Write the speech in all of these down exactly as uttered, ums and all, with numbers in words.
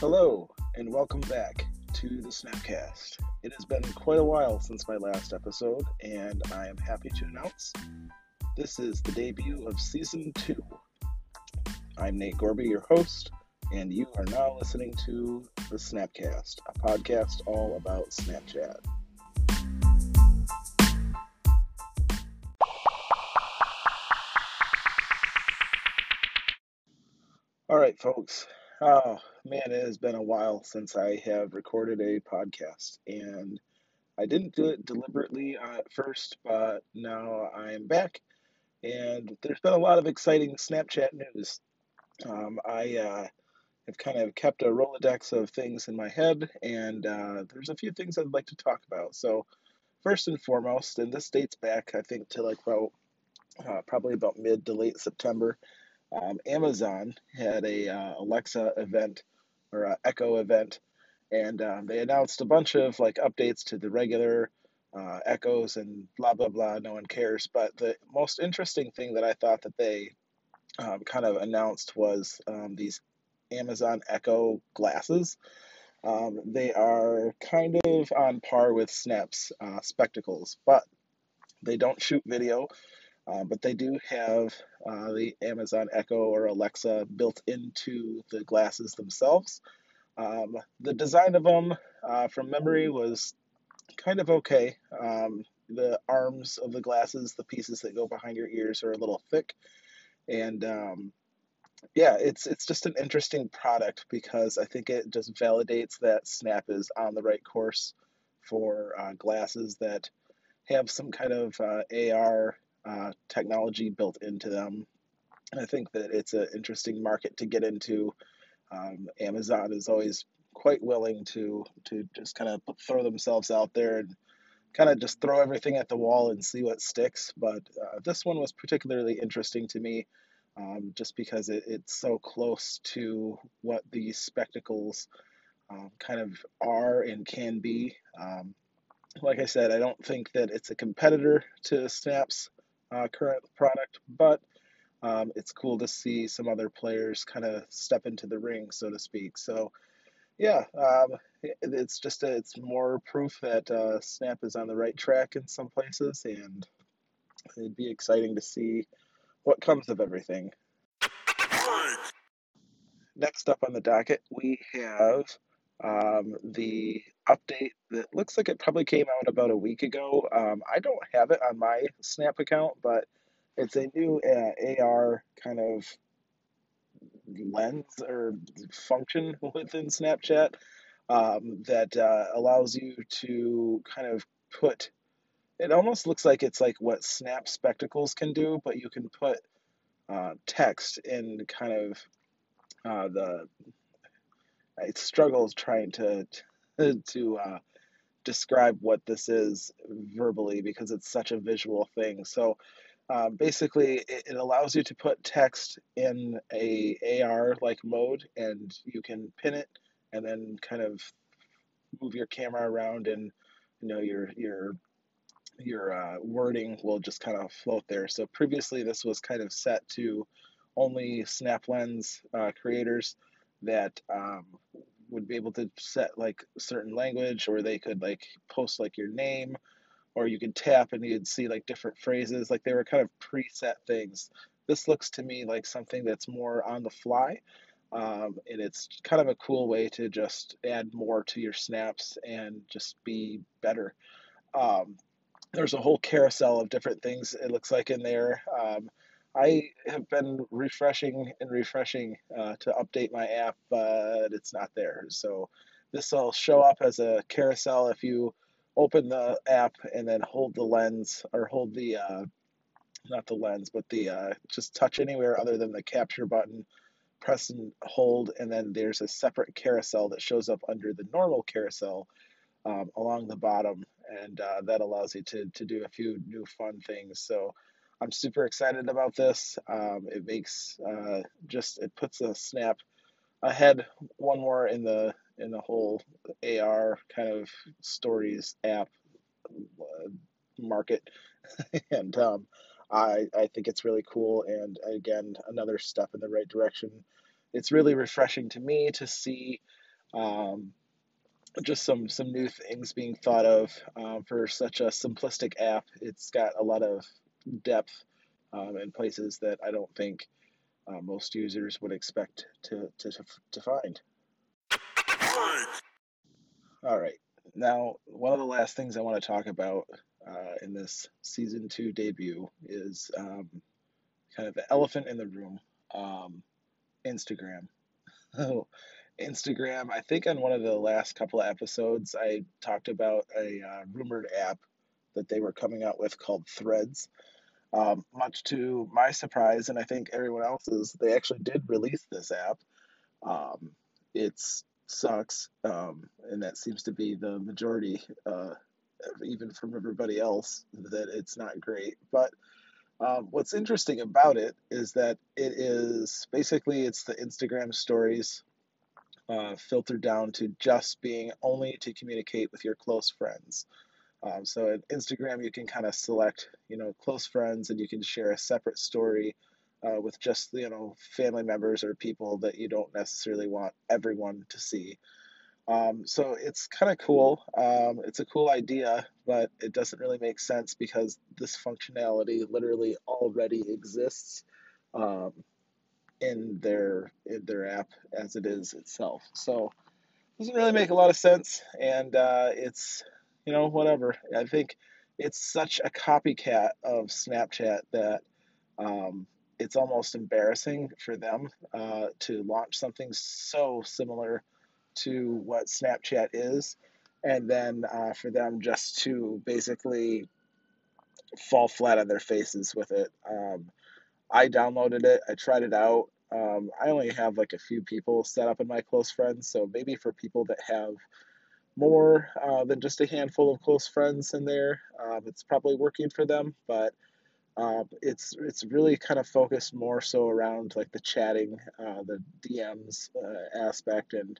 Hello, and welcome back to the Snapcast. It has been quite a while since my last episode, and I am happy to announce this is the debut of Season two. I'm Nate Gorby, your host, and you are now listening to the Snapcast, a podcast all about Snapchat. All right, folks. Oh, man, it has been a while since I have recorded a podcast, and I didn't do it deliberately at first, but now I am back, and there's been a lot of exciting Snapchat news. Um, I uh, have kind of kept a Rolodex of things in my head, and uh, there's a few things I'd like to talk about. So first and foremost, and this dates back, I think, to like about, uh, probably about mid to late September, Um, Amazon had a uh, Alexa event or a Echo event, and um, they announced a bunch of like updates to the regular uh, Echoes and blah, blah, blah. No one cares. But the most interesting thing that I thought that they um, kind of announced was um, these Amazon Echo glasses. Um, they are kind of on par with Snap's uh, spectacles, but they don't shoot video. Uh, but they do have uh, the Amazon Echo or Alexa built into the glasses themselves. Um, the design of them, uh, from memory, was kind of okay. Um, the arms of the glasses, the pieces that go behind your ears, are a little thick. And um, yeah, it's it's just an interesting product because I think it just validates that Snap is on the right course for uh, glasses that have some kind of uh, A R Uh, technology built into them. And I think that it's an interesting market to get into. Um, Amazon is always quite willing to to just kind of throw themselves out there and kind of just throw everything at the wall and see what sticks. But uh, this one was particularly interesting to me um, just because it, it's so close to what the spectacles um, kind of are and can be. Um, like I said, I don't think that it's a competitor to Snap's Uh, current product, but um, it's cool to see some other players kind of step into the ring, so to speak. So, yeah, um, it, it's just a, it's more proof that uh, Snap is on the right track in some places, and it'd be exciting to see what comes of everything. Next up on the docket, we have um, the update that looks like it probably came out about a week ago. Um, I don't have it on my Snap account, but it's a new uh, A R kind of lens or function within Snapchat um, that uh, allows you to kind of put, it almost looks like it's like what Snap Spectacles can do, but you can put uh, text in kind of uh, the, I struggle trying to to uh, describe what this is verbally because it's such a visual thing. So uh, basically it, it allows you to put text in a A R like mode, and you can pin it and then kind of move your camera around, and you know your your your uh, wording will just kind of float there. So previously this was kind of set to only Snap Lens uh, creators that um, would be able to set like certain language, or they could like post like your name, or you could tap and you'd see like different phrases. Like they were kind of preset things. This looks to me like something that's more on the fly. Um, and it's kind of a cool way to just add more to your snaps and just be better. Um, there's a whole carousel of different things it looks like in there. Um, I have been refreshing and refreshing uh, to update my app, but it's not there. So this will show up as a carousel if you open the app and then hold the lens, or hold the, uh, not the lens, but the uh, just touch anywhere other than the capture button, press and hold, and then there's a separate carousel that shows up under the normal carousel um, along the bottom, and uh, that allows you to, to do a few new fun things. So I'm super excited about this. Um, it makes uh, just it puts a Snap ahead one more in the in the whole A R kind of stories app uh, market, and um, I I think it's really cool. And again, another step in the right direction. It's really refreshing to me to see Um, just some, some new things being thought of uh, for such a simplistic app. It's got a lot of depth um, in places that I don't think uh, most users would expect to, to, to find. All right. Now, one of the last things I want to talk about uh, in this season two debut is um, kind of the elephant in the room, um, Instagram. Instagram, I think on one of the last couple of episodes, I talked about a uh, rumored app that they were coming out with called Threads. Um, much to my surprise, and I think everyone else's, they actually did release this app. Um, it's sucks, um, and that seems to be the majority, uh, even from everybody else, that it's not great. But um, what's interesting about it is that it is, basically, it's the Instagram stories uh, filtered down to just being only to communicate with your close friends. Um, so at Instagram, you can kind of select, you know, close friends, and you can share a separate story Uh, with just, you know, family members or people that you don't necessarily want everyone to see. Um, so it's kind of cool. Um, it's a cool idea, but it doesn't really make sense because this functionality literally already exists um, in their in their app as it is itself. So it doesn't really make a lot of sense, and uh, it's, you know, whatever. I think it's such a copycat of Snapchat that um, it's almost embarrassing for them uh, to launch something so similar to what Snapchat is, and then uh, for them just to basically fall flat on their faces with it. Um, I downloaded it. I tried it out. Um, I only have like a few people set up in my close friends, so maybe for people that have more uh, than just a handful of close friends in there, um, it's probably working for them, but Uh, it's it's really kind of focused more so around like the chatting, uh, the D Ms uh, aspect, and,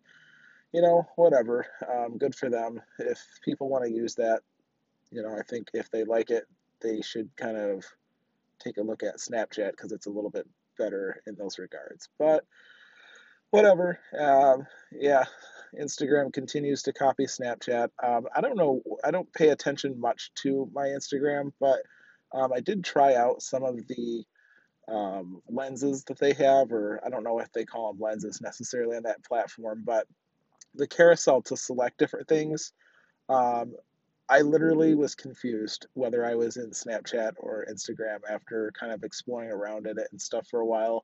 you know, whatever. Um, good for them. If people want to use that, you know, I think if they like it, they should kind of take a look at Snapchat because it's a little bit better in those regards. But whatever. Um, yeah, Instagram continues to copy Snapchat. Um, I don't know. I don't pay attention much to my Instagram, but Um, I did try out some of the um, lenses that they have, or I don't know if they call them lenses necessarily on that platform, but the carousel to select different things. Um, I literally was confused whether I was in Snapchat or Instagram after kind of exploring around in it and stuff for a while.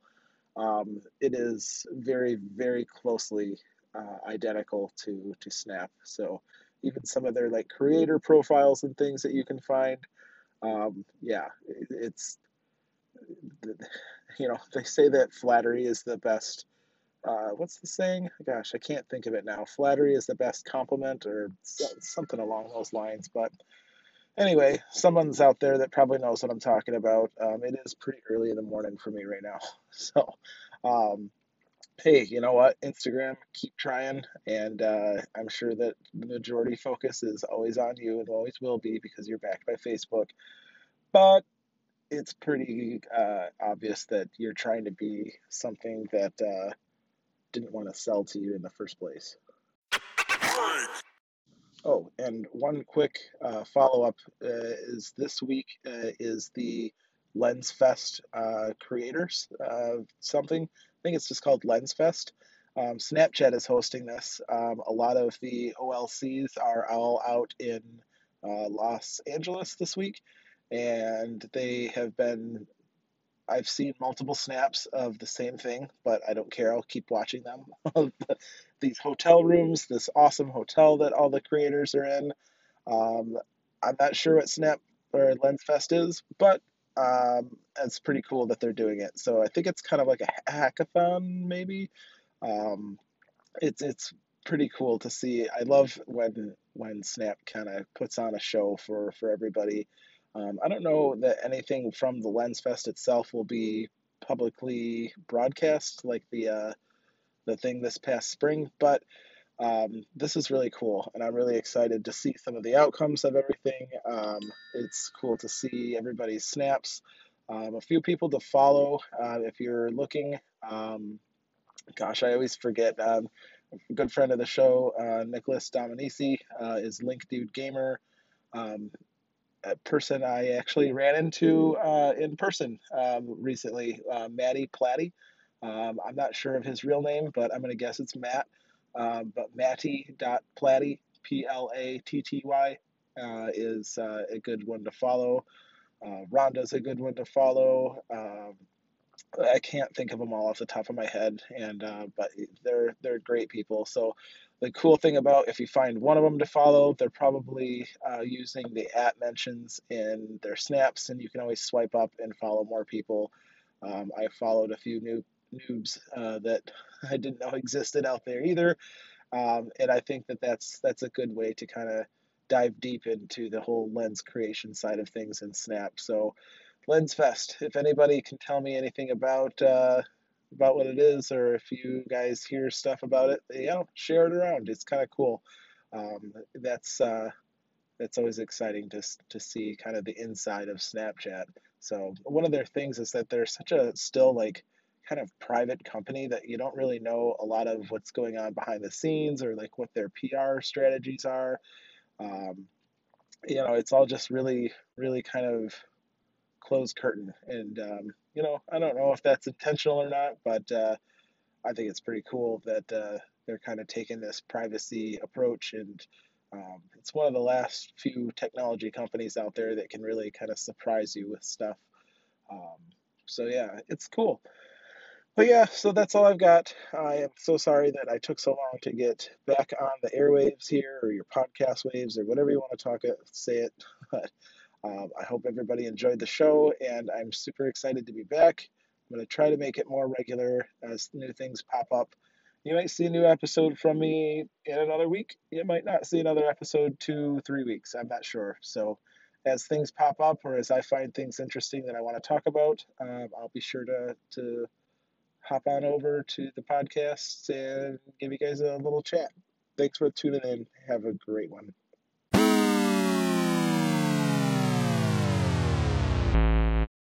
Um, it is very, very closely uh, identical to, to Snap. So even some of their like creator profiles and things that you can find, Um, yeah, it's, you know, they say that flattery is the best, uh, what's the saying? Gosh, I can't think of it now. Flattery is the best compliment or something along those lines. But anyway, someone's out there that probably knows what I'm talking about. Um, it is pretty early in the morning for me right now. So, um, hey, you know what? Instagram, keep trying. And uh, I'm sure that the majority focus is always on you and always will be because you're backed by Facebook. But it's pretty uh, obvious that you're trying to be something that uh, didn't want to sell to you in the first place. Oh, and one quick uh, follow-up uh, is this week uh, is the Lensfest uh, creators uh, something. I think it's just called Lensfest. Um, Snapchat is hosting this. Um, a lot of the O L Cs are all out in uh, Los Angeles this week, and they have been, I've seen multiple snaps of the same thing, but I don't care. I'll keep watching them. These hotel rooms, this awesome hotel that all the creators are in. Um, I'm not sure what Snap or Lensfest is, but Um, it's pretty cool that they're doing it. So I think it's kind of like a hackathon, maybe. Um, it's it's pretty cool to see. I love when when Snap kind of puts on a show for for everybody. Um, I don't know that anything from the Lensfest itself will be publicly broadcast, like the uh, the thing this past spring, but Um, this is really cool, and I'm really excited to see some of the outcomes of everything. Um, it's cool to see everybody's snaps. Um, a few people to follow uh, if you're looking. Um, gosh, I always forget. Um, a good friend of the show, uh, Nicholas Dominici, uh, is Link Dude Gamer, um, a person I actually ran into uh, in person um, recently, uh, Matty Platty. Um, I'm not sure of his real name, but I'm going to guess it's Matt. Um, but Matty.Platty, P L A T T Y, uh, is uh, a good one to follow. Uh, Rhonda's a good one to follow. Um, I can't think of them all off the top of my head, and uh, but they're they're great people. So the cool thing about if you find one of them to follow, they're probably uh, using the at mentions in their snaps, and you can always swipe up and follow more people. Um, I followed a few new noobs uh, that I didn't know existed out there either, um, and I think that that's that's a good way to kind of dive deep into the whole lens creation side of things in Snap. So Lensfest, if anybody can tell me anything about uh, about what it is, or if you guys hear stuff about it, you know, share it around. It's kind of cool. Um, that's uh, that's always exciting to to see kind of the inside of Snapchat. So one of their things is that they're such a still like kind of private company that you don't really know a lot of what's going on behind the scenes or like what their P R strategies are. Um, you know, it's all just really, really kind of closed curtain. And, um, you know, I don't know if that's intentional or not, but uh, I think it's pretty cool that uh, they're kind of taking this privacy approach. And um, it's one of the last few technology companies out there that can really kind of surprise you with stuff. Um, so, yeah, it's cool. But yeah, so that's all I've got. I am so sorry that I took so long to get back on the airwaves here, or your podcast waves, or whatever you want to talk it, say it. But um, I hope everybody enjoyed the show, and I'm super excited to be back. I'm going to try to make it more regular as new things pop up. You might see a new episode from me in another week. You might not see another episode two, three weeks. I'm not sure. So as things pop up, or as I find things interesting that I want to talk about, um, I'll be sure to to... hop on over to the podcast and give you guys a little chat. Thanks for tuning in. Have a great one.